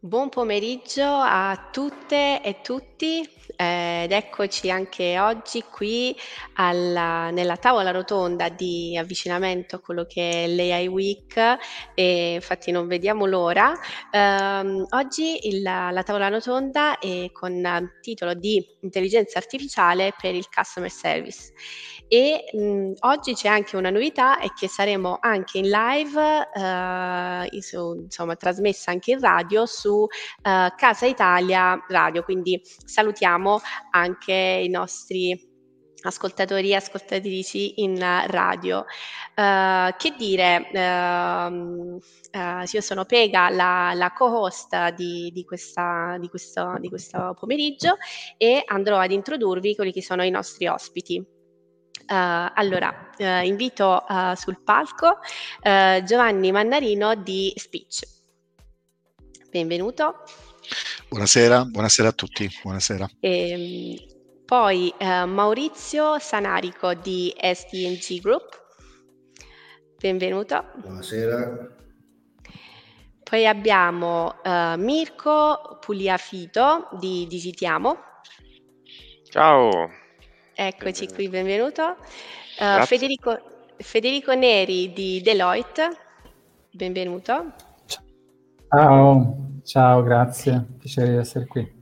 Buon pomeriggio a tutte e tutti ed eccoci anche oggi qui nella tavola rotonda di avvicinamento a quello che è l'AI Week e infatti non vediamo l'ora. Oggi la tavola rotonda è con il titolo di Intelligenza Artificiale per il Customer Service e oggi c'è anche una novità, è che saremo anche in live, trasmessa anche in radio su Casa Italia Radio, quindi salutiamo anche i nostri ascoltatori e ascoltatrici in radio. Io sono Pega, la co-host di questo pomeriggio e andrò ad introdurvi quelli che sono i nostri ospiti. Allora, invito sul palco Giovanni Mannarino di Speech. Benvenuto. Buonasera a tutti, buonasera. Poi Maurizio Sanarico di STG Group, benvenuto. Buonasera. Poi abbiamo Mirko Pugliafito di Digitiamo. Ciao. Eccoci qui, benvenuto. Federico Neri di Deloitte, benvenuto. Ciao, grazie, piacere di essere qui.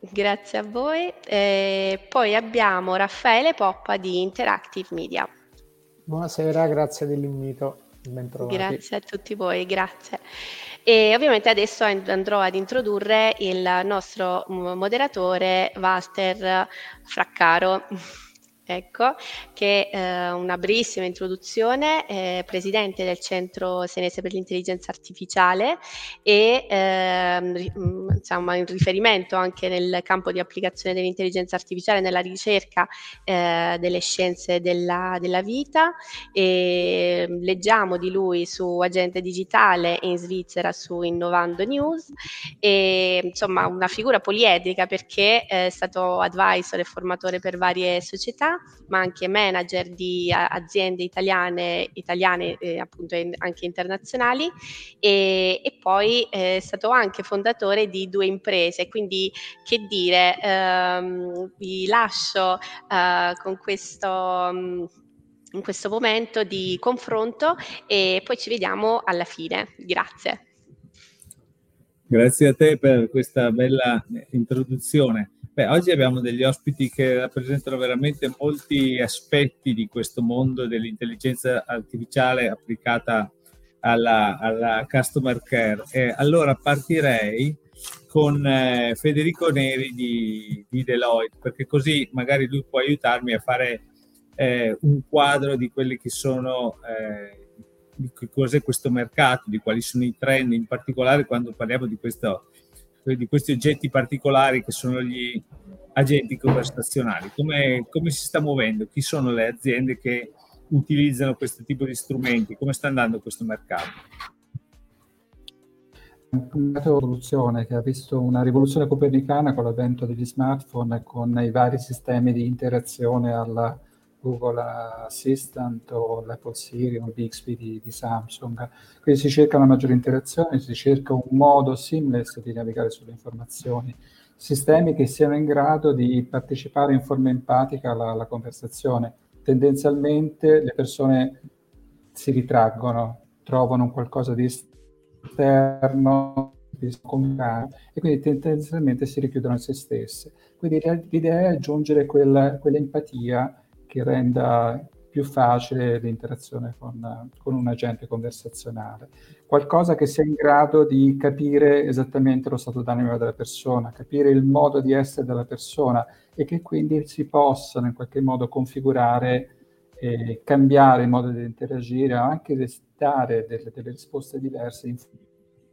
Grazie a voi. Poi abbiamo Raffaele Poppa di Interactive Media. Buonasera, grazie dell'invito, bentrovati. Grazie a tutti voi, grazie. E ovviamente adesso andrò ad introdurre il nostro moderatore Walter Fraccaro. Ecco, che una brevissima introduzione, presidente del Centro Senese per l'Intelligenza Artificiale e in riferimento anche nel campo di applicazione dell'intelligenza artificiale nella ricerca delle scienze della vita. E leggiamo di lui su Agente Digitale e in Svizzera su Innovando News. E, una figura poliedrica perché è stato advisor e formatore per varie società, ma anche manager di aziende italiane appunto anche internazionali e poi è stato anche fondatore di 2 imprese, quindi che dire, vi lascio con in questo momento di confronto e poi ci vediamo alla fine. Grazie. Grazie a te per questa bella introduzione. Beh, oggi abbiamo degli ospiti che rappresentano veramente molti aspetti di questo mondo dell'intelligenza artificiale applicata alla customer care. Allora partirei con Federico Neri di Deloitte, perché così magari lui può aiutarmi a fare un quadro di quelli che sono di cos'è questo mercato, di quali sono i trend, in particolare quando parliamo di questi oggetti particolari che sono gli agenti conversazionali. Come si sta muovendo? Chi sono le aziende che utilizzano questo tipo di strumenti? Come sta andando questo mercato? Una rivoluzione che ha visto una rivoluzione copernicana con l'avvento degli smartphone e con i vari sistemi di interazione alla Google Assistant o l'Apple Siri o il Bixby di Samsung. Quindi si cerca una maggiore interazione, si cerca un modo seamless di navigare sulle informazioni, sistemi che siano in grado di partecipare in forma empatica alla conversazione. Tendenzialmente le persone si ritraggono, trovano un qualcosa di esterno e quindi tendenzialmente si richiudono a se stesse. Quindi l'idea è aggiungere quell'empatia che renda più facile l'interazione con un agente conversazionale. Qualcosa che sia in grado di capire esattamente lo stato d'animo della persona, capire il modo di essere della persona e che quindi si possano in qualche modo configurare e cambiare il modo di interagire, anche dare delle risposte diverse in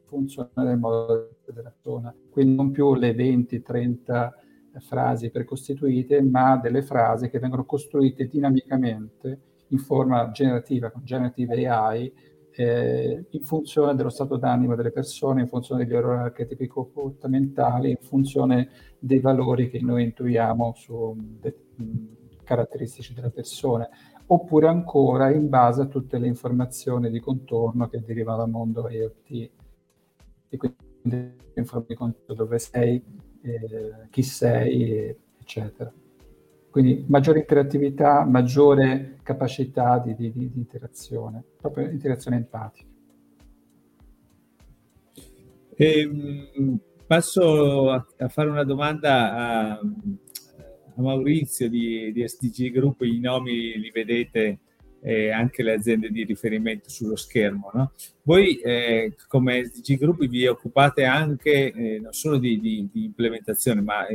funzione del modo della persona. Quindi non più le 20, 30 frasi precostituite, ma delle frasi che vengono costruite dinamicamente in forma generativa, con generative AI, in funzione dello stato d'animo delle persone, in funzione degli archetipi comportamentali, in funzione dei valori che noi intuiamo su caratteristici della persona, oppure ancora in base a tutte le informazioni di contorno che derivano dal mondo IoT. E quindi informi conto dove sei, chi sei, eccetera. Quindi maggiore interattività, maggiore capacità di interazione, proprio interazione empatica. Passo a fare una domanda a Maurizio di STG Group. I nomi li vedete, anche le aziende di riferimento sullo schermo, no? Voi come SDG Group vi occupate anche non solo di implementazione, ma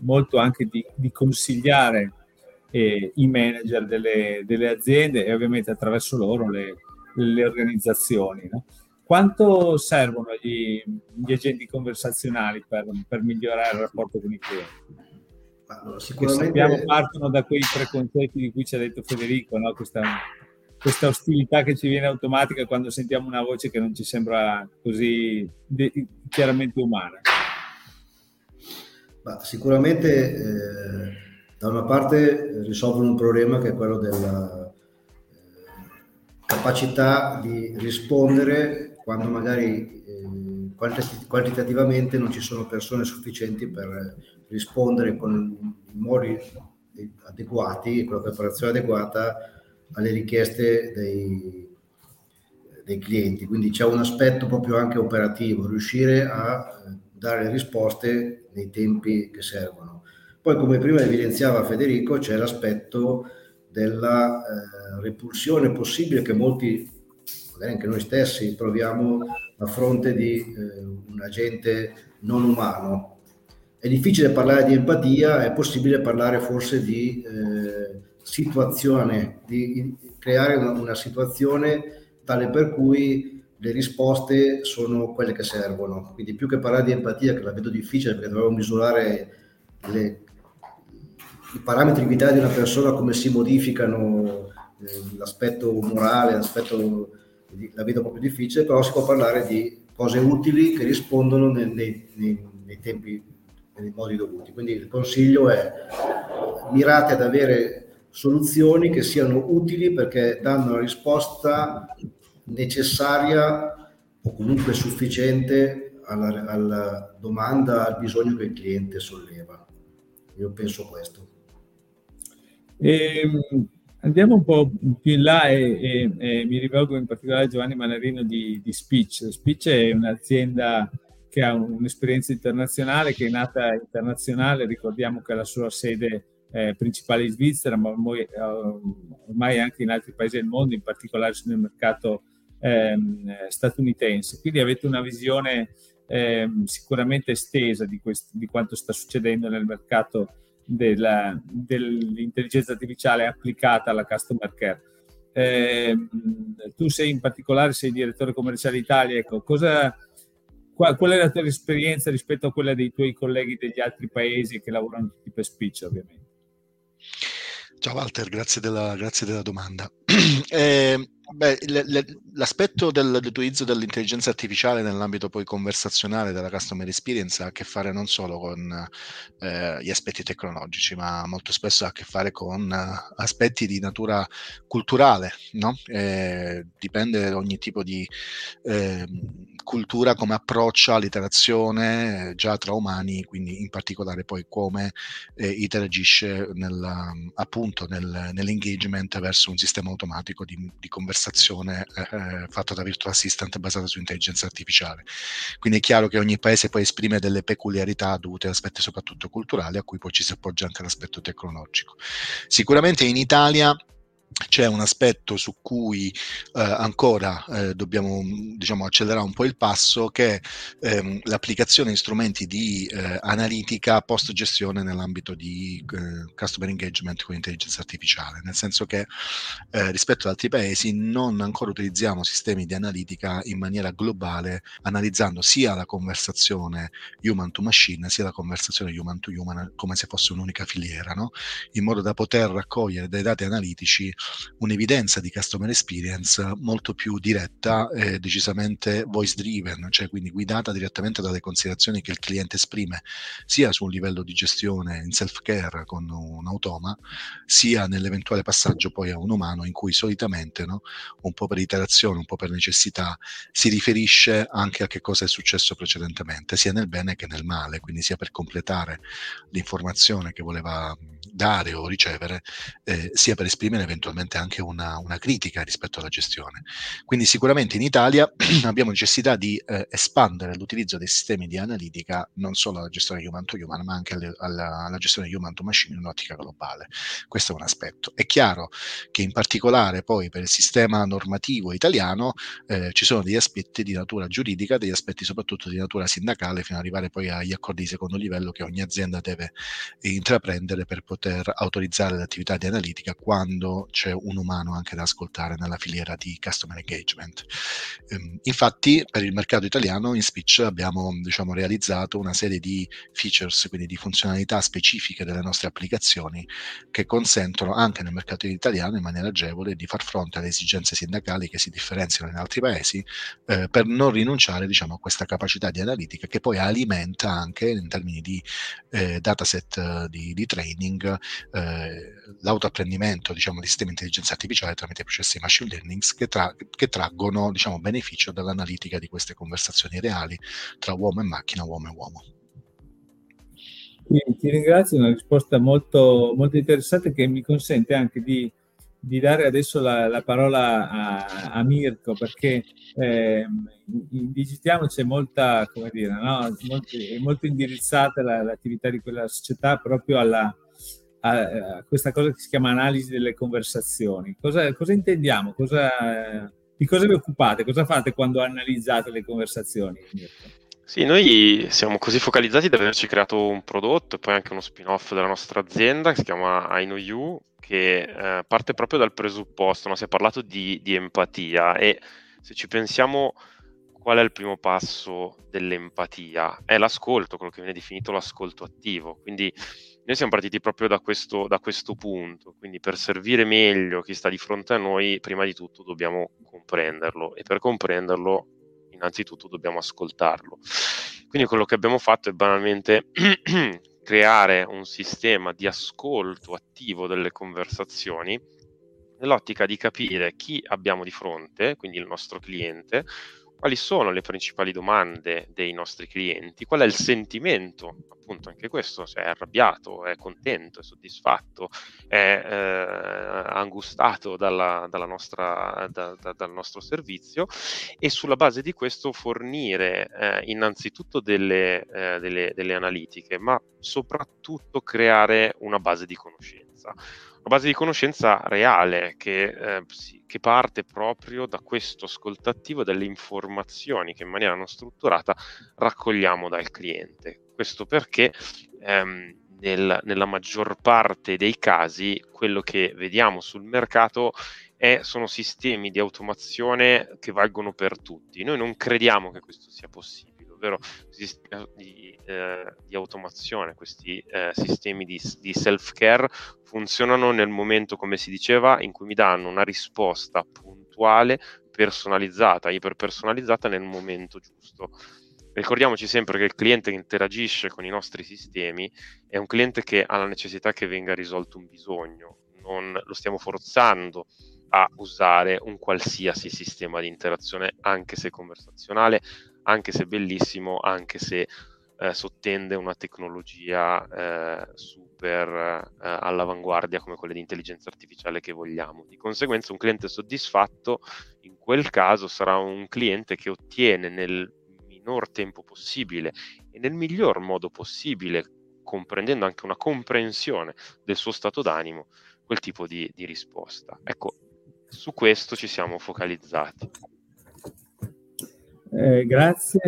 molto anche di consigliare i manager delle aziende e ovviamente attraverso loro le organizzazioni, no? Quanto servono gli agenti conversazionali per migliorare il rapporto con i clienti? Allora, sicuramente sappiamo partono da quei preconcetti di cui ci ha detto Federico, no? Questa ostilità che ci viene automatica quando sentiamo una voce che non ci sembra così chiaramente umana. Ma sicuramente da una parte risolvono un problema che è quello della capacità di rispondere quando magari quantitativamente non ci sono persone sufficienti per rispondere con i modi adeguati, con la preparazione adeguata alle richieste dei clienti. Quindi c'è un aspetto proprio anche operativo, riuscire a dare le risposte nei tempi che servono. Poi, come prima evidenziava Federico, c'è l'aspetto della repulsione possibile che molti, magari anche noi stessi, proviamo a fronte di un agente non umano. È difficile parlare di empatia, è possibile parlare forse di situazione, di creare una situazione tale per cui le risposte sono quelle che servono. Quindi più che parlare di empatia, che la vedo difficile perché dobbiamo misurare i parametri vitali di una persona, come si modificano, l'aspetto morale, l'aspetto, la vedo proprio difficile, però si può parlare di cose utili che rispondono nei tempi, nei modi dovuti. Quindi il consiglio è: mirate ad avere soluzioni che siano utili perché danno la risposta necessaria o comunque sufficiente alla domanda, al bisogno che il cliente solleva. Io penso questo. Andiamo un po' più in là e mi rivolgo in particolare a Giovanni Mannarino di Speech. Speech è un'azienda che ha un'esperienza internazionale, che è nata internazionale. Ricordiamo che ha la sua sede principale in Svizzera, ma ormai anche in altri paesi del mondo, in particolare nel mercato statunitense. Quindi avete una visione sicuramente estesa di quanto sta succedendo nel mercato dell'intelligenza artificiale applicata alla customer care. Tu sei direttore commerciale Italia. Ecco, qual è la tua esperienza rispetto a quella dei tuoi colleghi degli altri paesi che lavorano tutti per Speech, ovviamente? Ciao Walter, grazie della domanda. L'aspetto dell'utilizzo dell'intelligenza artificiale nell'ambito poi conversazionale della customer experience ha a che fare non solo con gli aspetti tecnologici, ma molto spesso ha a che fare con aspetti di natura culturale, no? Dipende da ogni tipo di cultura come approccia l'interazione già tra umani, quindi in particolare poi come interagisce nell'engagement verso un sistema automatico di conversazione fatta da virtual assistant basata su intelligenza artificiale. Quindi è chiaro che ogni paese poi esprime delle peculiarità dovute ad aspetti soprattutto culturali, a cui poi ci si appoggia anche l'aspetto tecnologico. Sicuramente in Italia c'è un aspetto su cui ancora dobbiamo, diciamo, accelerare un po' il passo, che l'applicazione di strumenti di analitica post gestione nell'ambito di customer engagement con intelligenza artificiale, nel senso che rispetto ad altri paesi non ancora utilizziamo sistemi di analitica in maniera globale, analizzando sia la conversazione human to machine sia la conversazione human to human come se fosse un'unica filiera, no? In modo da poter raccogliere dei dati analitici un'evidenza di customer experience molto più diretta, decisamente voice driven, cioè quindi guidata direttamente dalle considerazioni che il cliente esprime, sia sul livello di gestione in self-care con un automa, sia nell'eventuale passaggio poi a un umano, in cui solitamente, no, un po' per iterazione, un po' per necessità, si riferisce anche a che cosa è successo precedentemente, sia nel bene che nel male, quindi sia per completare l'informazione che voleva dare o ricevere, sia per esprimere eventualmente anche una critica rispetto alla gestione. Quindi sicuramente in Italia abbiamo necessità di espandere l'utilizzo dei sistemi di analitica non solo alla gestione human to human, ma anche alla gestione human to machine in un'ottica globale. Questo è un aspetto. È chiaro che in particolare poi per il sistema normativo italiano ci sono degli aspetti di natura giuridica, degli aspetti soprattutto di natura sindacale, fino ad arrivare poi agli accordi di secondo livello che ogni azienda deve intraprendere per poter autorizzare l'attività di analitica quando c'è un umano anche da ascoltare nella filiera di customer engagement. Infatti per il mercato italiano in Speech abbiamo, diciamo, realizzato una serie di features, quindi di funzionalità specifiche delle nostre applicazioni che consentono anche nel mercato italiano in maniera agevole di far fronte alle esigenze sindacali che si differenziano in altri paesi, per non rinunciare, diciamo, a questa capacità di analitica che poi alimenta anche in termini di dataset di training, l'autoapprendimento, diciamo, di sistemi di intelligenza artificiale tramite processi di machine learning che traggono, diciamo, beneficio dall'analitica di queste conversazioni reali tra uomo e macchina, uomo e uomo. Quindi ti ringrazio, una risposta molto, molto interessante che mi consente anche di dare adesso la parola a Mirko, perché in Digitiamo c'è molta, come dire, no? È molto indirizzata l'attività di quella società proprio a questa cosa che si chiama analisi delle conversazioni. Cosa intendiamo? Di cosa vi occupate? Cosa fate quando analizzate le conversazioni, Mirko? Sì, noi siamo così focalizzati da averci creato un prodotto e poi anche uno spin-off della nostra azienda che si chiama I Know You, che parte proprio dal presupposto, no? Si è parlato di empatia, e se ci pensiamo qual è il primo passo dell'empatia? È l'ascolto, quello che viene definito l'ascolto attivo. Quindi noi siamo partiti proprio da questo punto, quindi per servire meglio chi sta di fronte a noi, prima di tutto dobbiamo comprenderlo, e per comprenderlo innanzitutto dobbiamo ascoltarlo. Quindi quello che abbiamo fatto è banalmente creare un sistema di ascolto attivo delle conversazioni nell'ottica di capire chi abbiamo di fronte, quindi il nostro cliente, quali sono le principali domande dei nostri clienti, qual è il sentimento, appunto anche questo, se è arrabbiato, è contento, è soddisfatto, è angustato dal nostro servizio, e sulla base di questo fornire innanzitutto delle analitiche, ma soprattutto creare una base di conoscenza. Una base di conoscenza reale che parte proprio da questo ascolto attivo, delle informazioni che in maniera non strutturata raccogliamo dal cliente. Questo perché nella maggior parte dei casi quello che vediamo sul mercato sono sistemi di automazione che valgono per tutti. Noi non crediamo che questo sia possibile, ovvero sistemi di automazione, questi sistemi di self-care funzionano nel momento, come si diceva, in cui mi danno una risposta puntuale, personalizzata, iperpersonalizzata nel momento giusto. Ricordiamoci sempre che il cliente che interagisce con i nostri sistemi è un cliente che ha la necessità che venga risolto un bisogno, non lo stiamo forzando a usare un qualsiasi sistema di interazione, anche se conversazionale, anche se bellissimo, anche se sottende una tecnologia super all'avanguardia come quella di intelligenza artificiale che vogliamo. Di conseguenza un cliente soddisfatto in quel caso sarà un cliente che ottiene nel minor tempo possibile e nel miglior modo possibile, comprendendo anche una comprensione del suo stato d'animo, quel tipo di risposta. Ecco, su questo ci siamo focalizzati. Grazie,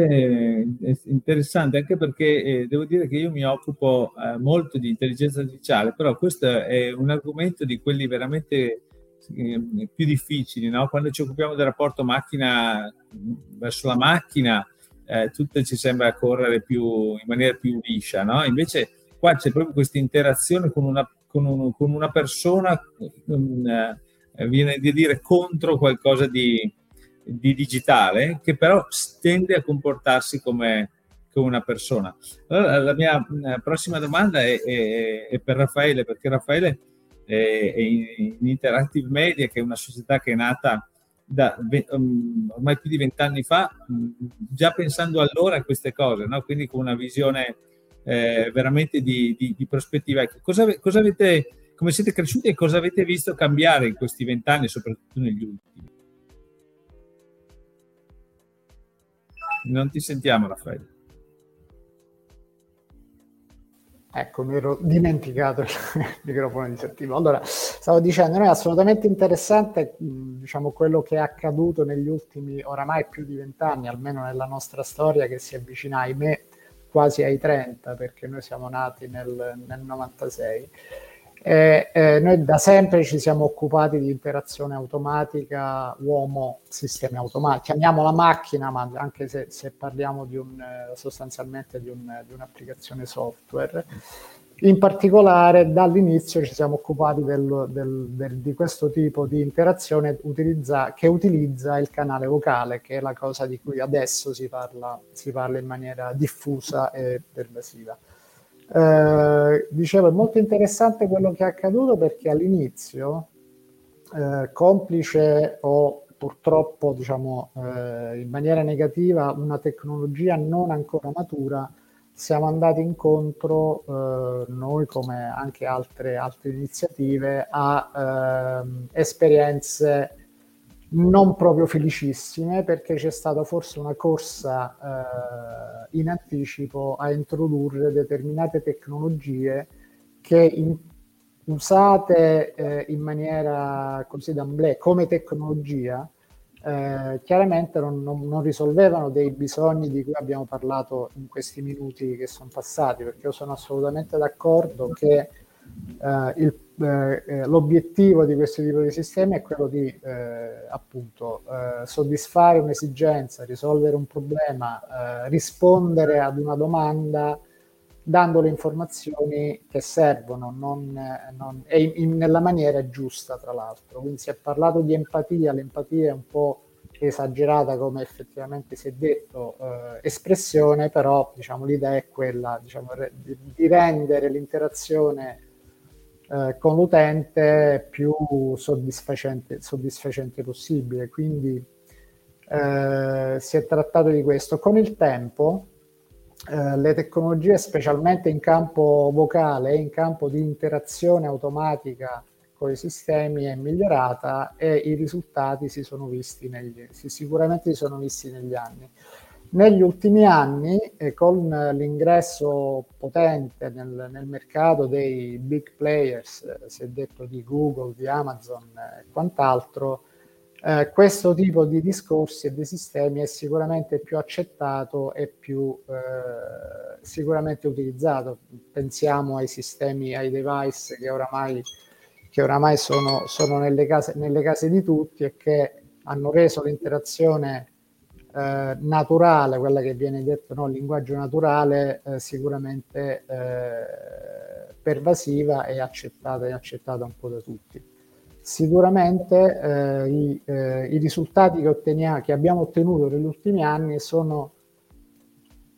è interessante anche perché devo dire che io mi occupo molto di intelligenza artificiale, però questo è un argomento di quelli veramente più difficili, no? Quando ci occupiamo del rapporto macchina verso la macchina, tutto ci sembra correre in maniera più liscia, no? Invece qua c'è proprio questa interazione con una persona viene a dire contro qualcosa di digitale, che però tende a comportarsi come una persona. Allora, la mia prossima domanda è per Raffaele, perché Raffaele è in Interactive Media, che è una società che è nata da ormai più di 20 anni fa, già pensando allora a queste cose, no? Quindi con una visione veramente di prospettiva. Cosa avete, come siete cresciuti e cosa avete visto cambiare in questi 20 anni, soprattutto negli ultimi? Non ti sentiamo, Raffaele. Ecco, mi ero dimenticato il microfono disattivo. Allora, stavo dicendo, no, è assolutamente interessante, diciamo, quello che è accaduto negli ultimi oramai più di 20 anni, almeno nella nostra storia, che si avvicina, ahimè, quasi ai 30, perché noi siamo nati nel 96. Noi da sempre ci siamo occupati di interazione automatica uomo-sistemi automatici. Chiamiamola macchina, ma anche se parliamo sostanzialmente di un'applicazione software. In particolare dall'inizio ci siamo occupati di questo tipo di interazione che utilizza il canale vocale, che è la cosa di cui adesso si parla in maniera diffusa e pervasiva. Dicevo, è molto interessante quello che è accaduto, perché all'inizio, complice o purtroppo, diciamo, in maniera negativa, una tecnologia non ancora matura, siamo andati incontro, noi come anche altre iniziative, a esperienze non proprio felicissime, perché c'è stata forse una corsa in anticipo a introdurre determinate tecnologie che usate in maniera così d'amblè come tecnologia, chiaramente non risolvevano dei bisogni di cui abbiamo parlato in questi minuti che sono passati, perché io sono assolutamente d'accordo che l'obiettivo di questo tipo di sistemi è quello di soddisfare un'esigenza, risolvere un problema, rispondere ad una domanda dando le informazioni che servono nella maniera giusta, tra l'altro. Quindi si è parlato di empatia, l'empatia è un po' esagerata come effettivamente si è detto espressione, però diciamo l'idea è quella, diciamo, di rendere l'interazione con l'utente più soddisfacente possibile. Quindi si è trattato di questo. Con il tempo le tecnologie, specialmente in campo vocale, in campo di interazione automatica con i sistemi, è migliorata e i risultati sicuramente si sono visti negli anni. Negli ultimi anni, con l'ingresso potente nel mercato dei big players, si è detto di Google, di Amazon e quant'altro, questo tipo di discorsi e di sistemi è sicuramente più accettato e più sicuramente utilizzato. Pensiamo ai sistemi, ai device che oramai sono nelle case di tutti e che hanno reso l'interazione naturale, quella che viene detto, no, linguaggio naturale, sicuramente pervasiva e accettata un po' da tutti. Sicuramente i risultati che abbiamo ottenuto negli ultimi anni sono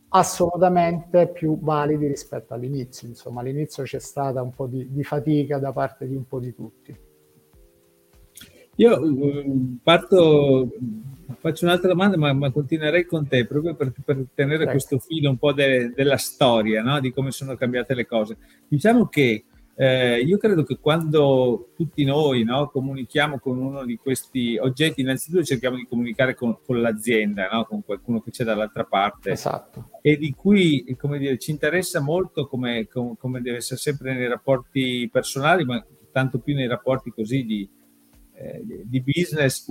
assolutamente più validi rispetto all'inizio. Insomma, all'inizio c'è stata un po' di fatica da parte di un po' di tutti. Io faccio un'altra domanda, ma continuerei con te proprio per tenere questo filo un po' della storia, no? Di come sono cambiate le cose. Diciamo che io credo che quando tutti noi, no, comunichiamo con uno di questi oggetti, innanzitutto cerchiamo di comunicare con l'azienda, no? Con qualcuno che c'è dall'altra parte. Esatto. E di cui, come dire, ci interessa molto come deve essere sempre nei rapporti personali, ma tanto più nei rapporti così di business,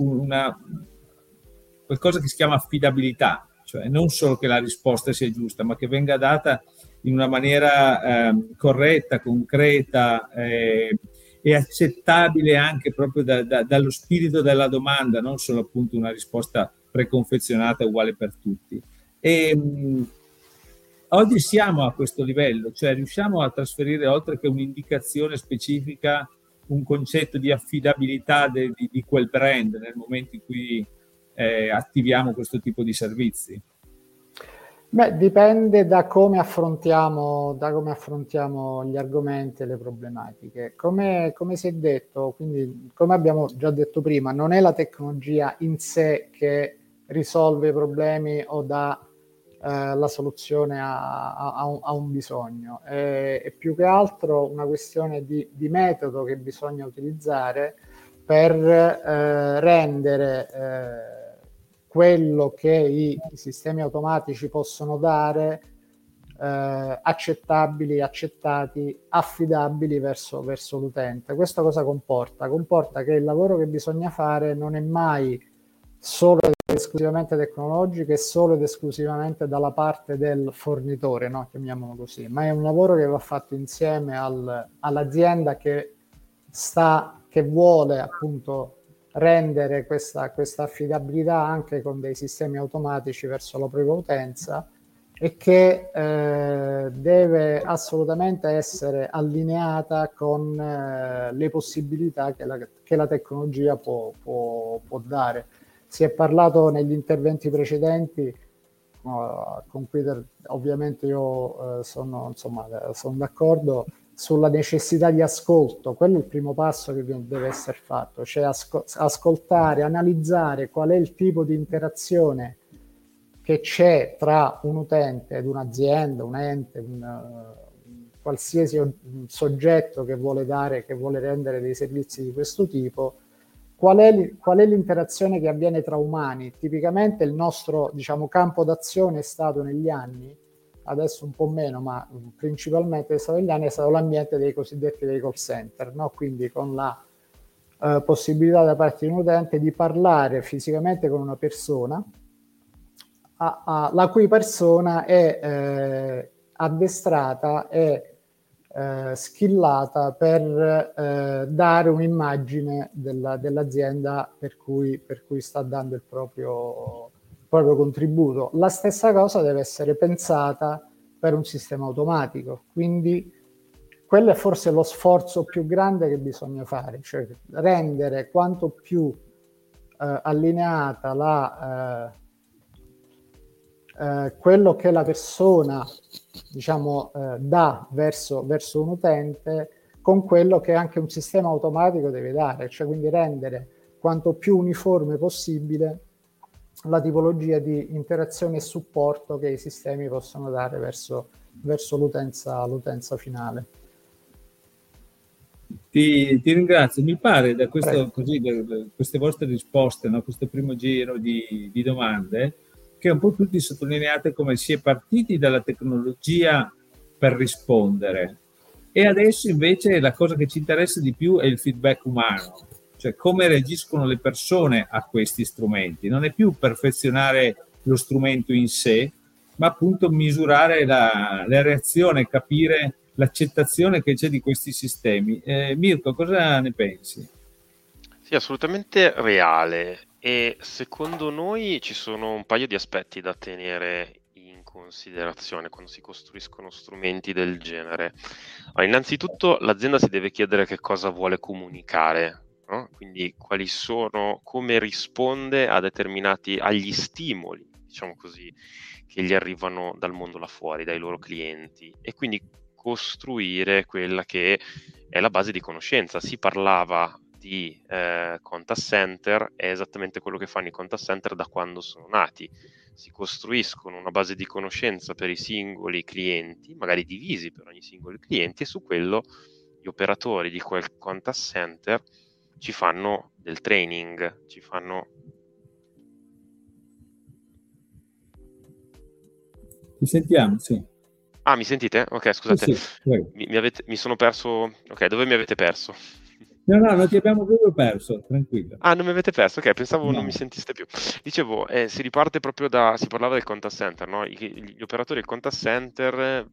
qualcosa che si chiama affidabilità, cioè non solo che la risposta sia giusta, ma che venga data in una maniera corretta, concreta e accettabile anche proprio dallo spirito della domanda, non solo appunto una risposta preconfezionata uguale per tutti. E oggi siamo a questo livello, cioè riusciamo a trasferire, oltre che un'indicazione specifica, un concetto di affidabilità di quel brand nel momento in cui attiviamo questo tipo di servizi? Beh, dipende da come affrontiamo gli argomenti e le problematiche. Come si è detto, quindi come abbiamo già detto prima, non è la tecnologia in sé che risolve i problemi o dà la soluzione a un bisogno. È più che altro una questione di metodo che bisogna utilizzare per rendere quello che i sistemi automatici possono dare accettabili, accettati, affidabili verso l'utente. Questo cosa comporta? Comporta che il lavoro che bisogna fare non è mai solo ed esclusivamente tecnologico e solo ed esclusivamente dalla parte del fornitore, no? Chiamiamolo così, ma è un lavoro che va fatto insieme all'azienda che vuole appunto rendere questa affidabilità anche con dei sistemi automatici verso la propria utenza e che deve assolutamente essere allineata con le possibilità che la tecnologia può dare. Si è parlato negli interventi precedenti, con cui ovviamente io sono d'accordo, sulla necessità di ascolto. Quello è il primo passo che deve essere fatto, cioè ascoltare, analizzare qual è il tipo di interazione che c'è tra un utente ed un'azienda, un ente, qualsiasi soggetto che vuole rendere dei servizi di questo tipo. Qual è l'interazione che avviene tra umani? Tipicamente il nostro, diciamo, campo d'azione è stato negli anni, adesso un po' meno, ma principalmente è stato l'ambiente dei cosiddetti dei call center, no? Quindi con la possibilità da parte di un utente di parlare fisicamente con una persona, la cui persona è addestrata e skillata per dare un'immagine dell'azienda per cui sta dando il proprio contributo. La stessa cosa deve essere pensata per un sistema automatico, quindi quello è forse lo sforzo più grande che bisogna fare, cioè rendere quanto più allineata quello che la persona, diciamo, dà verso un utente con quello che anche un sistema automatico deve dare, cioè quindi rendere quanto più uniforme possibile la tipologia di interazione e supporto che i sistemi possono dare verso l'utenza finale. Ti ringrazio. Mi pare da queste vostre risposte, no, questo primo giro di domande, che un po' tutti sottolineate come si è partiti dalla tecnologia per rispondere, e adesso invece la cosa che ci interessa di più è il feedback umano, cioè come reagiscono le persone a questi strumenti. Non è più perfezionare lo strumento in sé, ma appunto misurare la reazione, capire l'accettazione che c'è di questi sistemi. Mirko, cosa ne pensi? Sì, assolutamente reale, e secondo noi ci sono un paio di aspetti da tenere in considerazione quando si costruiscono strumenti del genere. Allora, innanzitutto l'azienda si deve chiedere che cosa vuole comunicare, no? Quindi come risponde a agli stimoli, diciamo così, che gli arrivano dal mondo là fuori, dai loro clienti, e quindi costruire quella che è la base di conoscenza. Si parlava di contact center, è esattamente quello che fanno i contact center da quando sono nati. Si costruiscono una base di conoscenza per i singoli clienti, magari divisi per ogni singolo cliente, e su quello gli operatori di quel contact center ci fanno del training, ci fanno... Ti sentiamo, sì. Ah, mi sentite? Ok, scusate. Sì. Mi sono perso... Ok, dove mi avete perso? No, non ti abbiamo proprio perso, tranquillo. Ah, non mi avete perso? Ok, pensavo no. Non mi sentiste più. Dicevo, si riparte proprio si parlava del contact center, no? Gli operatori del contact center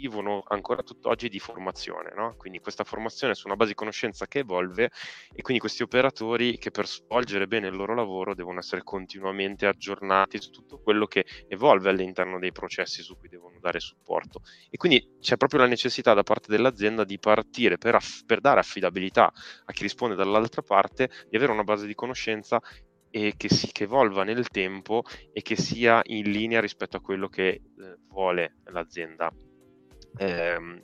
vivono ancora tutt'oggi di formazione, no? Quindi questa formazione su una base di conoscenza che evolve, e quindi questi operatori che per svolgere bene il loro lavoro devono essere continuamente aggiornati su tutto quello che evolve all'interno dei processi su cui devono dare supporto, e quindi c'è proprio la necessità da parte dell'azienda di partire per dare affidabilità a chi risponde dall'altra parte, di avere una base di conoscenza e che evolva nel tempo e che sia in linea rispetto a quello che vuole l'azienda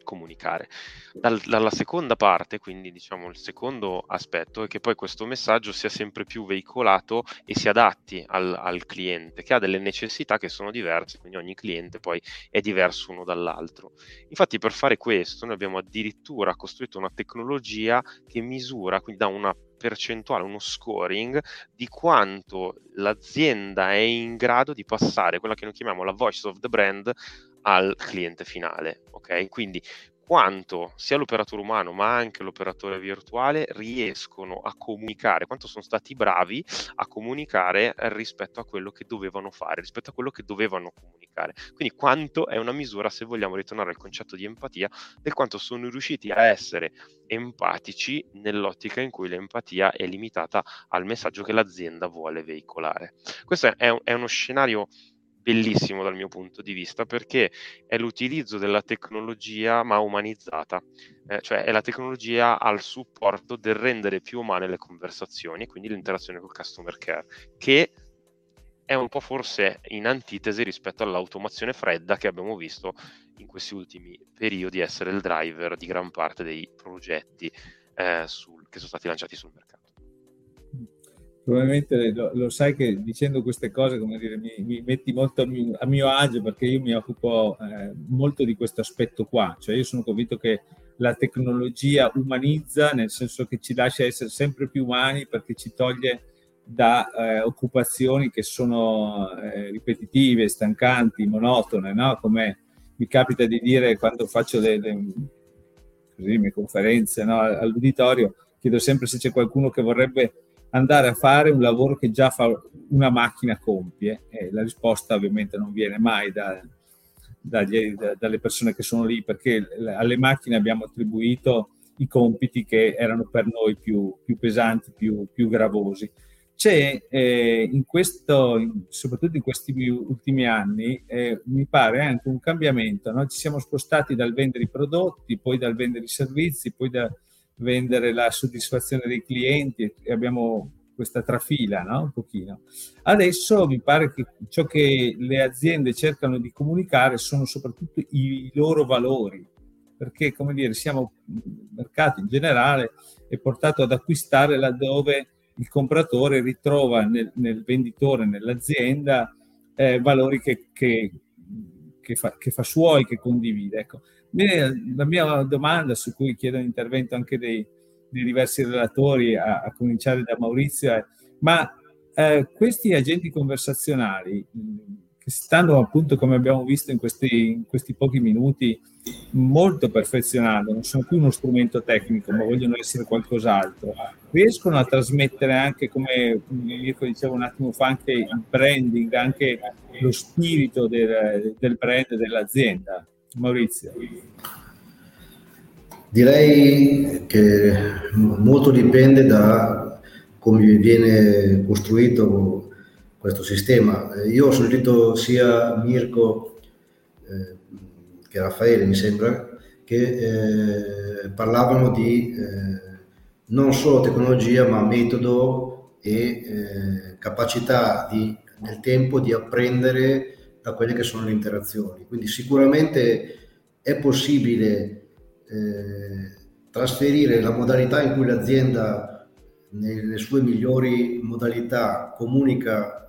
comunicare. Dalla seconda parte, quindi diciamo il secondo aspetto, è che poi questo messaggio sia sempre più veicolato e si adatti al cliente, che ha delle necessità che sono diverse, quindi ogni cliente poi è diverso uno dall'altro. Infatti per fare questo noi abbiamo addirittura costruito una tecnologia che misura, quindi dà una percentuale, uno scoring di quanto l'azienda è in grado di passare quella che noi chiamiamo la voice of the brand al cliente finale, ok? Quindi quanto sia l'operatore umano ma anche l'operatore virtuale riescono a comunicare, quanto sono stati bravi a comunicare rispetto a quello che dovevano fare, rispetto a quello che dovevano comunicare. Quindi quanto è una misura, se vogliamo ritornare al concetto di empatia, del quanto sono riusciti a essere empatici nell'ottica in cui l'empatia è limitata al messaggio che l'azienda vuole veicolare. Questo è uno scenario bellissimo dal mio punto di vista, perché è l'utilizzo della tecnologia ma umanizzata, cioè è la tecnologia al supporto del rendere più umane le conversazioni e quindi l'interazione col customer care, che è un po' forse in antitesi rispetto all'automazione fredda che abbiamo visto in questi ultimi periodi essere il driver di gran parte dei progetti che sono stati lanciati sul mercato. Probabilmente lo sai che dicendo queste cose, come dire, mi metti molto a mio agio, perché io mi occupo molto di questo aspetto qua, cioè io sono convinto che la tecnologia umanizza, nel senso che ci lascia essere sempre più umani, perché ci toglie da occupazioni che sono ripetitive, stancanti, monotone, no? Come mi capita di dire quando faccio le conferenze, no? All'uditorio chiedo sempre se c'è qualcuno che vorrebbe andare a fare un lavoro che già fa una macchina compie, e la risposta ovviamente non viene mai dalle persone che sono lì, perché alle macchine abbiamo attribuito i compiti che erano per noi più pesanti, più gravosi. C'è soprattutto in questi ultimi anni, mi pare anche un cambiamento, no? Ci siamo spostati dal vendere i prodotti, poi dal vendere i servizi, poi da vendere la soddisfazione dei clienti, e abbiamo questa trafila, no? Un pochino. Adesso mi pare che ciò che le aziende cercano di comunicare sono soprattutto i loro valori, perché, come dire, il mercato in generale è portato ad acquistare laddove il compratore ritrova nel venditore, nell'azienda, valori che fa suoi, che condivide. Ecco. La mia domanda, su cui chiedo l'intervento anche dei diversi relatori, a cominciare da Maurizio, è: ma questi agenti conversazionali che stanno, appunto, come abbiamo visto in questi pochi minuti, molto perfezionando, non sono più uno strumento tecnico ma vogliono essere qualcos'altro, riescono a trasmettere anche, come Mirko diceva un attimo fa, anche il branding, anche lo spirito del brand dell'azienda? Maurizio. Direi che molto dipende da come viene costruito questo sistema. Io ho sentito sia Mirko che Raffaele, mi sembra, che parlavano di non solo tecnologia ma metodo e capacità nel tempo di apprendere da quelle che sono le interazioni. Quindi sicuramente è possibile trasferire la modalità in cui l'azienda, nelle sue migliori modalità, continua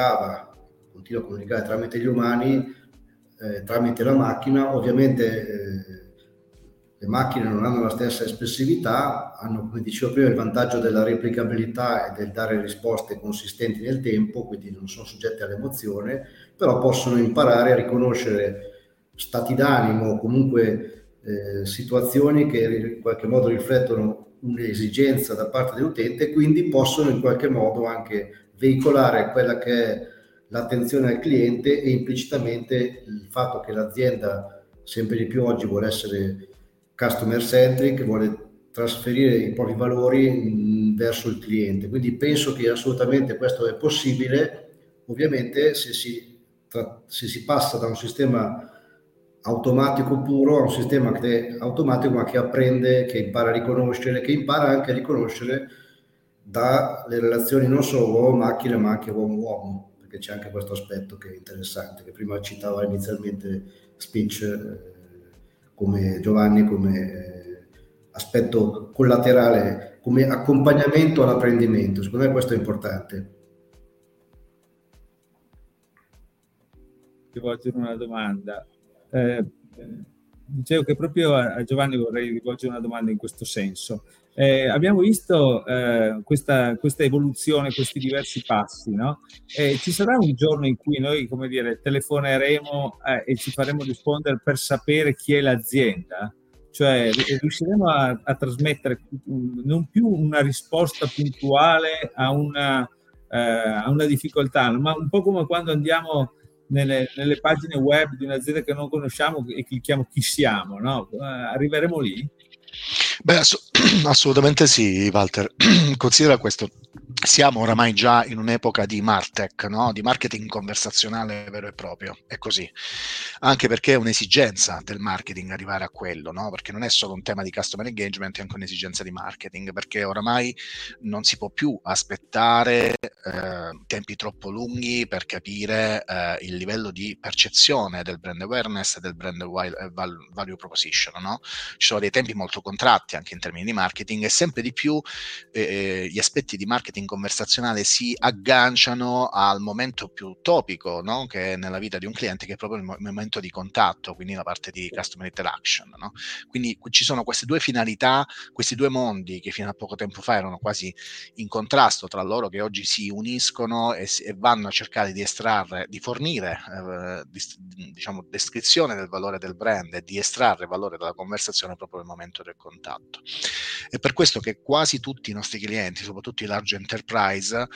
a comunicare tramite gli umani, tramite la macchina. Ovviamente le macchine non hanno la stessa espressività, hanno, come dicevo prima, il vantaggio della replicabilità e del dare risposte consistenti nel tempo, quindi non sono soggette all'emozione, però possono imparare a riconoscere stati d'animo, comunque situazioni che in qualche modo riflettono un'esigenza da parte dell'utente, e quindi possono in qualche modo anche veicolare quella che è l'attenzione al cliente e implicitamente il fatto che l'azienda sempre di più oggi vuole essere customer centric, vuole trasferire i propri valori verso il cliente. Quindi penso che assolutamente questo è possibile, ovviamente se si passa da un sistema automatico puro a un sistema che è automatico ma che apprende, che impara a riconoscere, che impara anche a riconoscere dalle relazioni non solo macchina ma anche uomo-uomo, perché c'è anche questo aspetto che è interessante, che prima citava inizialmente Speech come Giovanni, come aspetto collaterale, come accompagnamento all'apprendimento. Secondo me questo è importante. Ti voglio una domanda. Dicevo che proprio a Giovanni vorrei rivolgere una domanda in questo senso. Abbiamo visto questa evoluzione, questi diversi passi, no? Ci sarà un giorno in cui noi, come dire, telefoneremo e ci faremo rispondere per sapere chi è l'azienda? Cioè riusciremo a trasmettere non più una risposta puntuale a una difficoltà, ma un po' come quando andiamo nelle pagine web di un'azienda che non conosciamo e clicchiamo chi siamo, no? Arriveremo lì? Beh, assolutamente sì, Walter. Considera questo. Siamo oramai già in un'epoca di Martech, no? Di marketing conversazionale vero e proprio, è così. Anche perché è un'esigenza del marketing arrivare a quello, no? Perché non è solo un tema di customer engagement, è anche un'esigenza di marketing, perché oramai non si può più aspettare tempi troppo lunghi per capire il livello di percezione del brand awareness e del brand value proposition, no? Ci sono dei tempi molto contratti anche in termini di marketing e sempre di più gli aspetti di marketing conversazionale si agganciano al momento più topico, no? Che è nella vita di un cliente, che è proprio il momento di contatto, quindi la parte di customer interaction, no? Quindi ci sono queste due finalità, questi due mondi che fino a poco tempo fa erano quasi in contrasto tra loro, che oggi si uniscono e vanno a cercare di estrarre, di fornire diciamo descrizione del valore del brand e di estrarre valore dalla conversazione proprio nel momento del contatto. È per questo che quasi tutti i nostri clienti, soprattutto i large enterprise,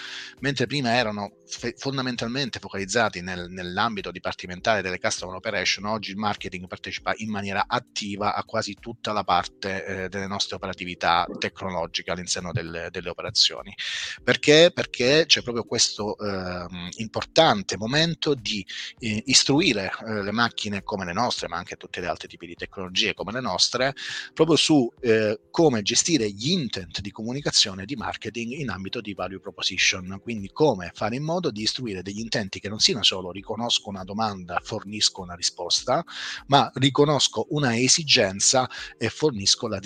mentre prima erano fondamentalmente focalizzati nell'ambito dipartimentale delle customer operation, oggi il marketing partecipa in maniera attiva a quasi tutta la parte delle nostre operatività tecnologiche all'interno delle operazioni. Perché? Perché c'è proprio questo importante momento di istruire le macchine come le nostre, ma anche tutte le altre tipi di tecnologie come le nostre, proprio su come gestire gli intent di comunicazione e di marketing in ambito di value proposition, quindi come fare in modo di istruire degli intenti che non siano solo riconosco una domanda, fornisco una risposta, ma riconosco una esigenza e fornisco la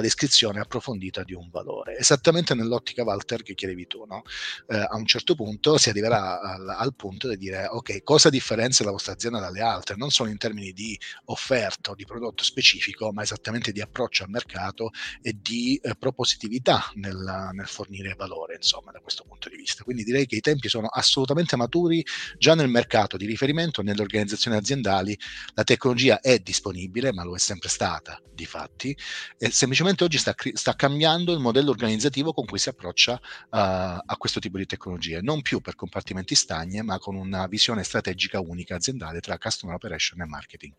descrizione approfondita di un valore, esattamente nell'ottica, Walter, che chiedevi tu, no? A un certo punto si arriverà al punto di dire ok, cosa differenzia la vostra azienda dalle altre, non solo in termini di offerta o di prodotto specifico, ma esattamente di approccio al mercato e di propositività nel fornire valore, insomma, da questo punto di vista. Quindi direi che i tempi sono assolutamente maturi già nel mercato di riferimento, nelle organizzazioni aziendali. La tecnologia è disponibile, ma lo è sempre stata, di fatti, e semplicemente oggi sta cambiando il modello organizzativo con cui si approccia a questo tipo di tecnologie, non più per compartimenti stagni, ma con una visione strategica unica aziendale tra customer operation e marketing.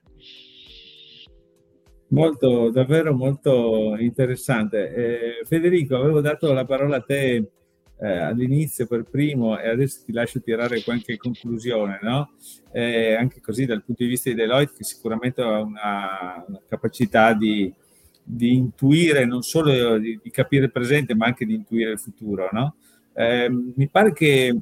Molto, davvero molto interessante. Federico, avevo dato la parola a te all'inizio per primo e adesso ti lascio tirare qualche conclusione, no? Anche così dal punto di vista di Deloitte, che sicuramente ha una capacità di intuire, non solo di capire il presente, ma anche di intuire il futuro, no? Mi pare che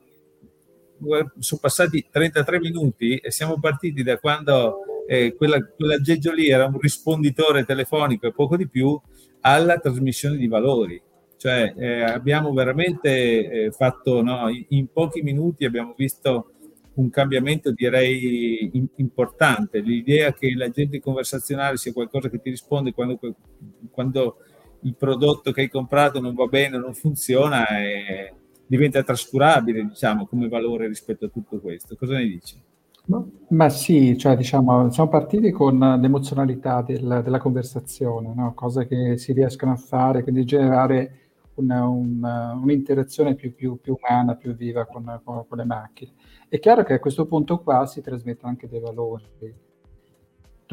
sono passati 33 minuti e siamo partiti da quando quell'aggeggio lì era un risponditore telefonico e poco di più, alla trasmissione di valori. Cioè abbiamo veramente fatto, no, in pochi minuti abbiamo visto un cambiamento, direi importante. L'idea che l'agente conversazionale sia qualcosa che ti risponde quando il prodotto che hai comprato non va bene, non funziona, e diventa trascurabile, diciamo, come valore rispetto a tutto questo. Cosa ne dici? Ma sì, cioè diciamo siamo partiti con l'emozionalità della conversazione, no? Cose che si riescono a fare, quindi generare un'interazione più umana, più viva con le macchine. È chiaro che a questo punto qua si trasmettono anche dei valori.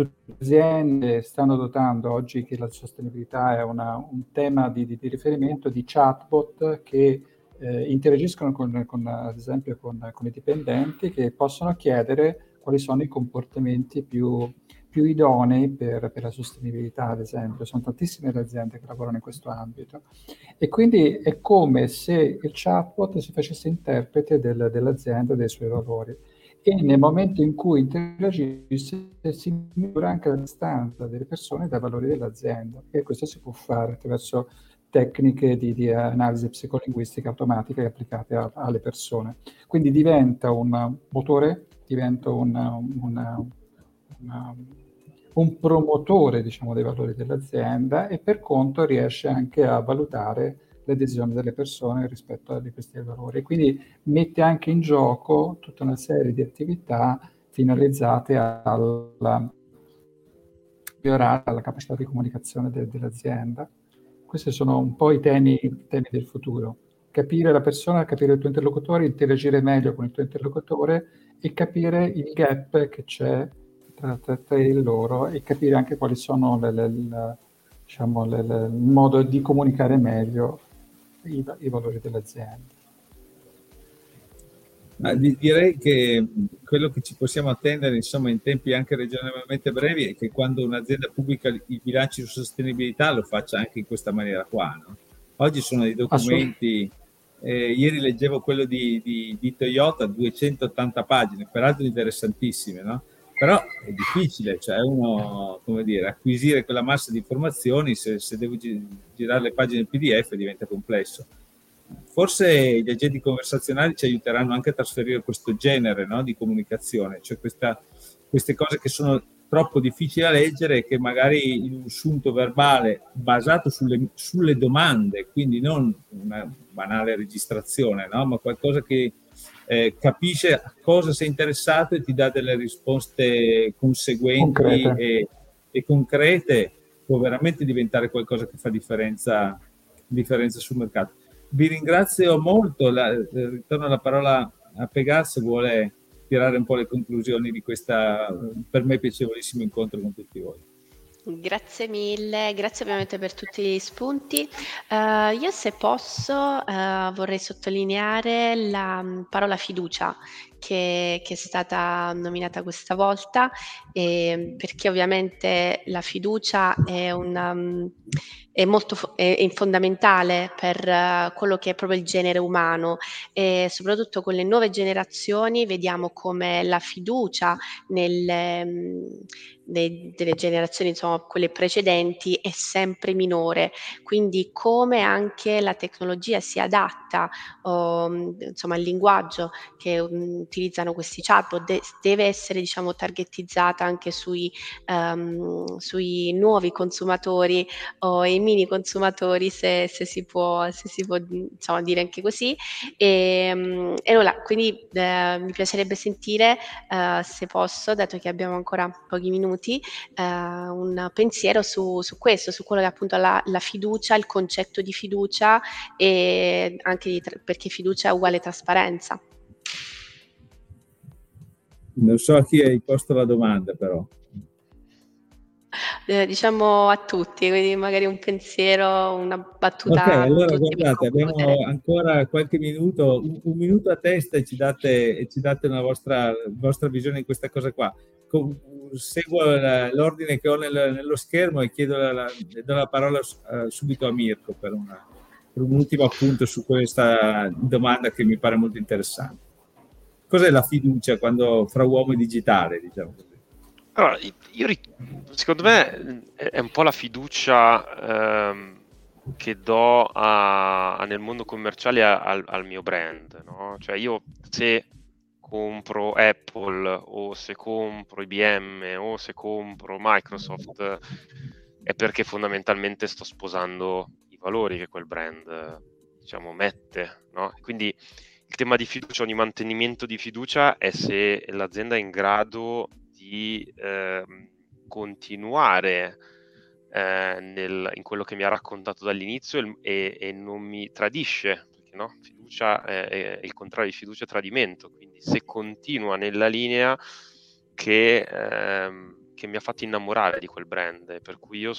Tutte le aziende stanno dotando, oggi che la sostenibilità è un tema di riferimento, di chatbot che interagiscono con ad esempio con i dipendenti, che possono chiedere quali sono i comportamenti più idonei per la sostenibilità, ad esempio. Sono tantissime le aziende che lavorano in questo ambito, e quindi è come se il chatbot si facesse interprete dell'azienda, dei suoi valori, e nel momento in cui interagisce si misura anche la distanza delle persone dai valori dell'azienda, e questo si può fare attraverso tecniche di analisi psicolinguistica automatica applicate alle persone. Quindi diventa un motore, diventa un promotore, diciamo, dei valori dell'azienda, e per conto riesce anche a valutare le decisioni delle persone rispetto a questi valori. Quindi mette anche in gioco tutta una serie di attività finalizzate alla migliorare la capacità di comunicazione dell'azienda. Questi sono un po' i temi del futuro. Capire la persona, capire il tuo interlocutore, interagire meglio con il tuo interlocutore e capire il gap che c'è tra di loro, e capire anche quali sono il modo di comunicare meglio i valori dell'azienda. Direi che quello che ci possiamo attendere, insomma, in tempi anche ragionevolmente brevi, è che quando un'azienda pubblica i bilanci su sostenibilità lo faccia anche in questa maniera qua, no? Oggi sono dei documenti, ieri leggevo quello di Toyota, 280 pagine, peraltro interessantissime, no? Però è difficile, cioè uno, come dire, acquisire quella massa di informazioni, se devo girare le pagine PDF diventa complesso. Forse gli agenti conversazionali ci aiuteranno anche a trasferire questo genere, no, di comunicazione, cioè queste cose che sono troppo difficili da leggere e che magari in un sunto verbale basato sulle domande, quindi non una banale registrazione, no, ma qualcosa che capisce a cosa sei interessato e ti dà delle risposte conseguenti e concrete, può veramente diventare qualcosa che fa differenza sul mercato. Vi ringrazio molto, ritorno la parola a Pega se vuole tirare un po' le conclusioni di questa per me piacevolissimo incontro con tutti voi. Grazie mille, grazie ovviamente per tutti gli spunti. Io se posso vorrei sottolineare la parola fiducia che è stata nominata questa volta, perché ovviamente la fiducia è fondamentale per quello che è proprio il genere umano, e soprattutto con le nuove generazioni vediamo come la fiducia delle generazioni, insomma, quelle precedenti, è sempre minore. Quindi come anche la tecnologia si adatta insomma al linguaggio che utilizzano questi chatbot, deve essere, diciamo, targetizzata anche sui nuovi consumatori o i mini consumatori, se si può insomma dire anche così. E allora, quindi mi piacerebbe sentire, se posso, dato che abbiamo ancora pochi minuti, un pensiero su questo, su quello che appunto la fiducia, il concetto di fiducia, e anche perché fiducia è uguale trasparenza. Non so a chi hai posto la domanda, però. Diciamo a tutti, quindi magari un pensiero, una battuta. Ok, allora guardate, abbiamo ancora qualche minuto, un minuto a testa, e ci date una vostra visione di questa cosa qua. Seguo l'ordine che ho nello schermo e do la parola subito a Mirko per un ultimo appunto su questa domanda che mi pare molto interessante. Cos'è la fiducia quando fra uomo e digitale, diciamo così? Allora, secondo me è un po' la fiducia che do nel mondo commerciale al mio brand, no? Cioè io, se compro Apple o se compro IBM o se compro Microsoft, è perché fondamentalmente sto sposando i valori che quel brand, diciamo, mette, no? Quindi il tema di fiducia, ogni mantenimento di fiducia, è se l'azienda è in grado di continuare in quello che mi ha raccontato dall'inizio e non mi tradisce, perché no? Fiducia è il contrario di fiducia, tradimento. Quindi se continua nella linea che che mi ha fatto innamorare di quel brand, per cui io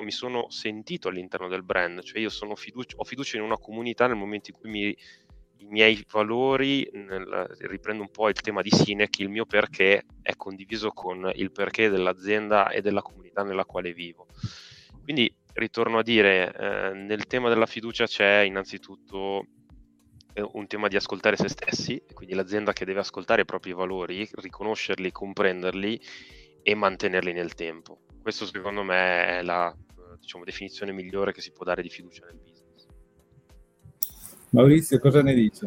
mi sono sentito all'interno del brand, cioè io ho fiducia in una comunità nel momento in cui i miei valori, riprendo un po' il tema di Sinek, il mio perché è condiviso con il perché dell'azienda e della comunità nella quale vivo. Quindi ritorno a dire, nel tema della fiducia c'è innanzitutto un tema di ascoltare se stessi, quindi l'azienda che deve ascoltare i propri valori, riconoscerli, comprenderli e mantenerli nel tempo. Questo secondo me è la definizione migliore che si può dare di fiducia nel business. Maurizio, cosa ne dici?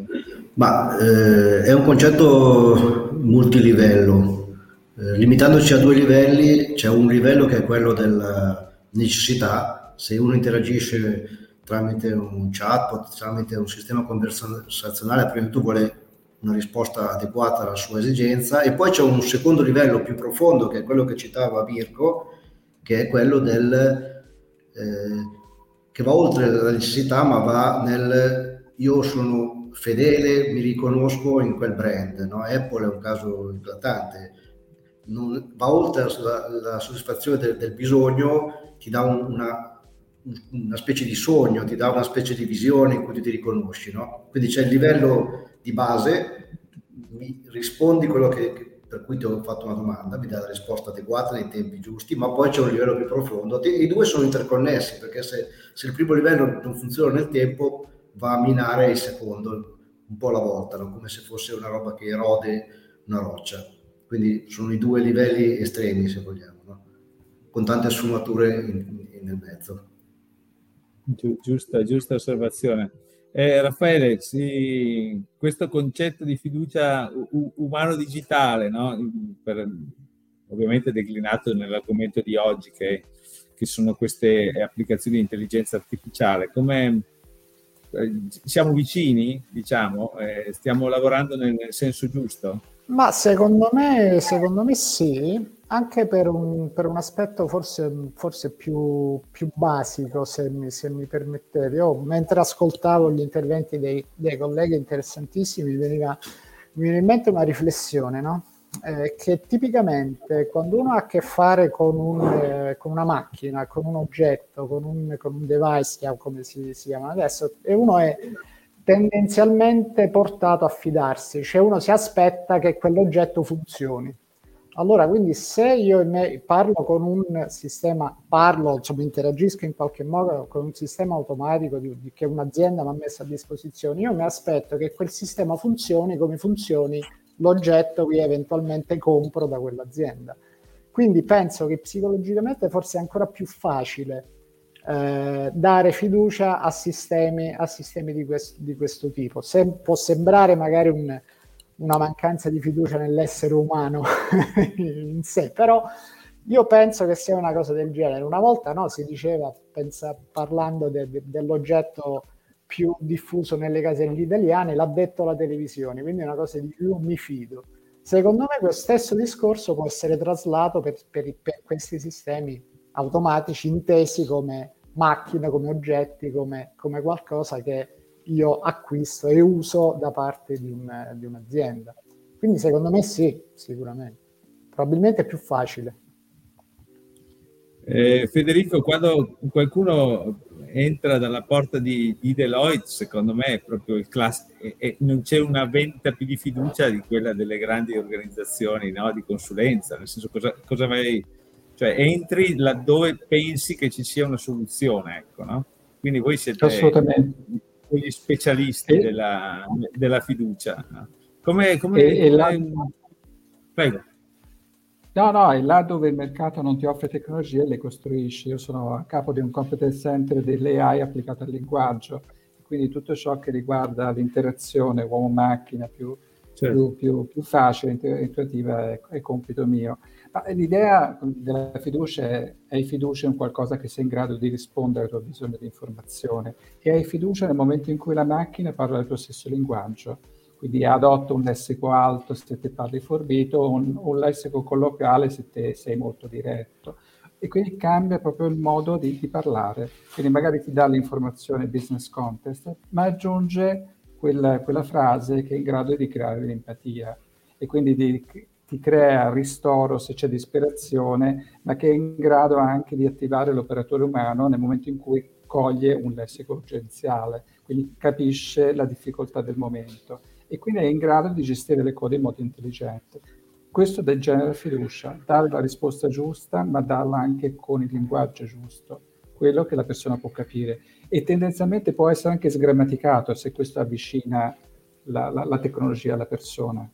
È un concetto multilivello. Limitandoci a due livelli, c'è un livello che è quello della necessità. Se uno interagisce tramite un chatbot, tramite un sistema conversazionale, prima di tutto vuole una risposta adeguata alla sua esigenza. E poi c'è un secondo livello più profondo, che è quello che citava Mirko, che è quello che va oltre la necessità, ma va nel... io sono fedele, mi riconosco in quel brand, no? Apple è un caso eclatante, va oltre la soddisfazione del bisogno, ti dà una specie di sogno, ti dà una specie di visione in cui ti riconosci, no? Quindi c'è il livello di base, mi rispondi quello per cui ti ho fatto una domanda, mi dà la risposta adeguata nei tempi giusti, ma poi c'è un livello più profondo. I due sono interconnessi, perché se il primo livello non funziona nel tempo, va a minare il secondo un po' alla volta, no? Come se fosse una roba che erode una roccia. Quindi sono i due livelli estremi, se vogliamo, no? Con tante sfumature nel mezzo. Giusta osservazione. Raffaele, sì, questo concetto di fiducia umano-digitale, no? Ovviamente declinato nell'argomento di oggi, che sono queste applicazioni di intelligenza artificiale, come siamo vicini, diciamo, stiamo lavorando nel senso giusto? Ma secondo me sì, anche per un aspetto forse più basico, se mi permettete. Io mentre ascoltavo gli interventi dei colleghi interessantissimi mi veniva in mente una riflessione, no? Che tipicamente quando uno ha a che fare con una macchina, con un oggetto, con un device, come si chiamano adesso, e uno è tendenzialmente portato a fidarsi, cioè uno si aspetta che quell'oggetto funzioni. Allora, quindi se io parlo con un sistema, interagisco in qualche modo con un sistema automatico che un'azienda mi ha messo a disposizione, io mi aspetto che quel sistema funzioni come funzioni l'oggetto che eventualmente compro da quell'azienda. Quindi penso che psicologicamente forse è ancora più facile dare fiducia a sistemi di questo tipo. Può sembrare magari una mancanza di fiducia nell'essere umano in sé, però io penso che sia una cosa del genere. Una volta si diceva, parlando dell'oggetto più diffuso nelle caselle italiane, l'ha detto la televisione, quindi è una cosa di più mi fido. Secondo me questo stesso discorso può essere traslato per questi sistemi automatici intesi come macchina, come oggetti, come qualcosa che io acquisto e uso da parte di un'azienda. Quindi secondo me sì, sicuramente. Probabilmente è più facile. Federico, quando qualcuno entra dalla porta di Deloitte, secondo me è proprio il classico, non c'è una venta più di fiducia di quella delle grandi organizzazioni, no? Di consulenza, nel senso cosa vai, cioè entri laddove pensi che ci sia una soluzione, ecco, no? Quindi voi siete gli specialisti della fiducia, no? Prego. No, è là dove il mercato non ti offre tecnologie, le costruisci. Io sono a capo di un competence center dell'AI applicato al linguaggio, quindi tutto ciò che riguarda l'interazione uomo-macchina certo. più facile, intuitiva, è compito mio. Ma l'idea della fiducia è fiducia in qualcosa che sei in grado di rispondere al tuo bisogno di informazione, e hai fiducia nel momento in cui la macchina parla del tuo stesso linguaggio. Quindi adotto un lessico alto se te parli forbito, un lessico colloquiale se te sei molto diretto. E quindi cambia proprio il modo di parlare. Quindi magari ti dà l'informazione business context, ma aggiunge quella frase che è in grado di creare l'empatia. E quindi ti crea ristoro se c'è disperazione, ma che è in grado anche di attivare l'operatore umano nel momento in cui coglie un lessico urgenziale, quindi capisce la difficoltà del momento e quindi è in grado di gestire le code in modo intelligente. Questo degenera fiducia, dare la risposta giusta, ma darla anche con il linguaggio giusto, quello che la persona può capire. E tendenzialmente può essere anche sgrammaticato se questo avvicina la tecnologia alla persona.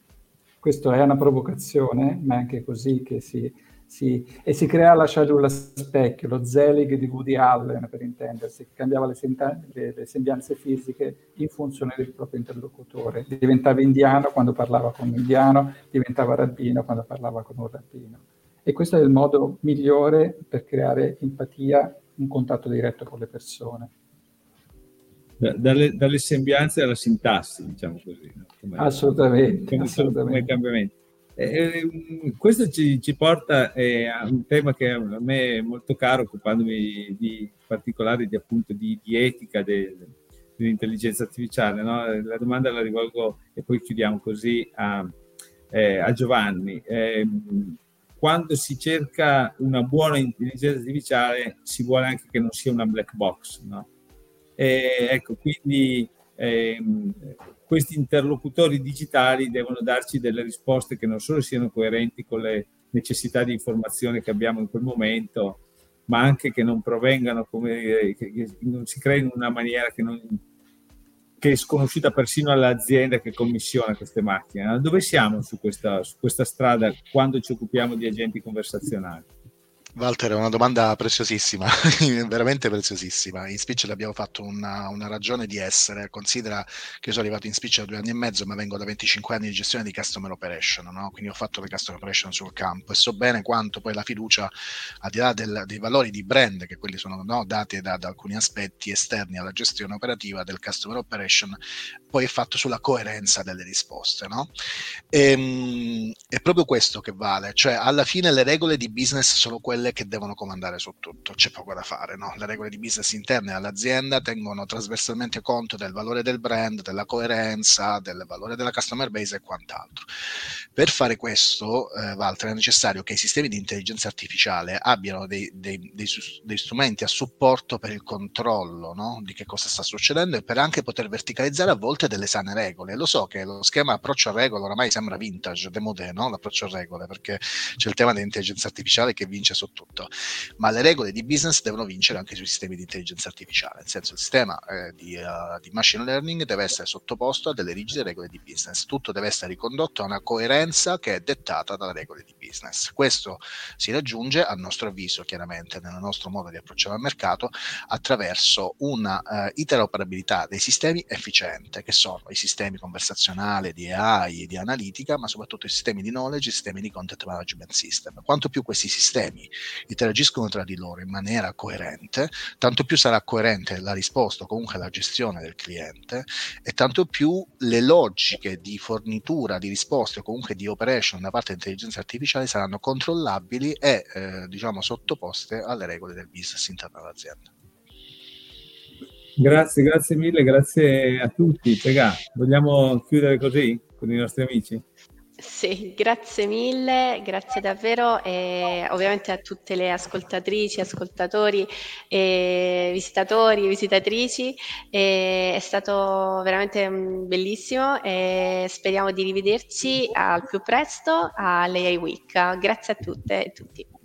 Questo è una provocazione, ma è anche così che si crea la sciagura specchio, lo Zelig di Woody Allen, per intendersi, che cambiava le sembianze fisiche in funzione del proprio interlocutore. Diventava indiano quando parlava con un indiano, diventava rabbino quando parlava con un rabbino. E questo è il modo migliore per creare empatia, un contatto diretto con le persone. Dalle sembianze alla sintassi, diciamo così. No? Assolutamente. Come cambiamento. Questo ci porta a un tema che a me è molto caro, occupandomi in particolare di etica dell'intelligenza artificiale. No? La domanda la rivolgo e poi chiudiamo così a Giovanni. Quando si cerca una buona intelligenza artificiale si vuole anche che non sia una black box, no? Ecco, quindi questi interlocutori digitali devono darci delle risposte che non solo siano coerenti con le necessità di informazione che abbiamo in quel momento, ma anche che non provengano, che non si creino in una maniera che è sconosciuta persino all'azienda che commissiona queste macchine. Dove siamo su questa strada quando ci occupiamo di agenti conversazionali? Walter, è una domanda preziosissima, veramente preziosissima. In Speech l'abbiamo fatto una ragione di essere. Considera che io sono arrivato in Speech da 2 anni e mezzo, ma vengo da 25 anni di gestione di customer operation, no? Quindi ho fatto le customer operation sul campo e so bene quanto poi la fiducia, al di là dei valori di brand, che quelli sono, no, dati da alcuni aspetti esterni alla gestione operativa del customer operation, poi è fatto sulla coerenza delle risposte, no? È proprio questo che vale, cioè alla fine le regole di business sono quelle che devono comandare su tutto, c'è poco da fare, no? Le regole di business interne all'azienda tengono trasversalmente conto del valore del brand, della coerenza, del valore della customer base e quant'altro. Per fare questo, Walter, è necessario che i sistemi di intelligenza artificiale abbiano dei strumenti a supporto per il controllo, no? Di che cosa sta succedendo e per anche poter verticalizzare a volte delle sane regole. Lo so che lo schema approccio a regole oramai sembra vintage, demodé, no? L'approccio a regole, perché c'è il tema dell'intelligenza artificiale che vince su tutto, ma le regole di business devono vincere anche sui sistemi di intelligenza artificiale, nel senso il sistema di machine learning deve essere sottoposto a delle rigide regole di business, tutto deve essere ricondotto a una coerenza che è dettata dalle regole di business. Questo si raggiunge, a nostro avviso, chiaramente nel nostro modo di approcciare al mercato, attraverso una interoperabilità dei sistemi efficiente, che sono i sistemi conversazionali, di AI, di analitica, ma soprattutto i sistemi di knowledge, i sistemi di content management system. Quanto più questi sistemi interagiscono tra di loro in maniera coerente, tanto più sarà coerente la risposta o comunque la gestione del cliente e tanto più le logiche di fornitura di risposte o comunque di operation da parte dell'intelligenza artificiale saranno controllabili e diciamo sottoposte alle regole del business interno all'azienda. Grazie mille, grazie a tutti. Pega, vogliamo chiudere così con i nostri amici? Sì, grazie mille, grazie davvero e ovviamente a tutte le ascoltatrici, ascoltatori, visitatori, visitatrici, è stato veramente bellissimo e speriamo di rivederci al più presto all'AI Week. Grazie a tutte e tutti.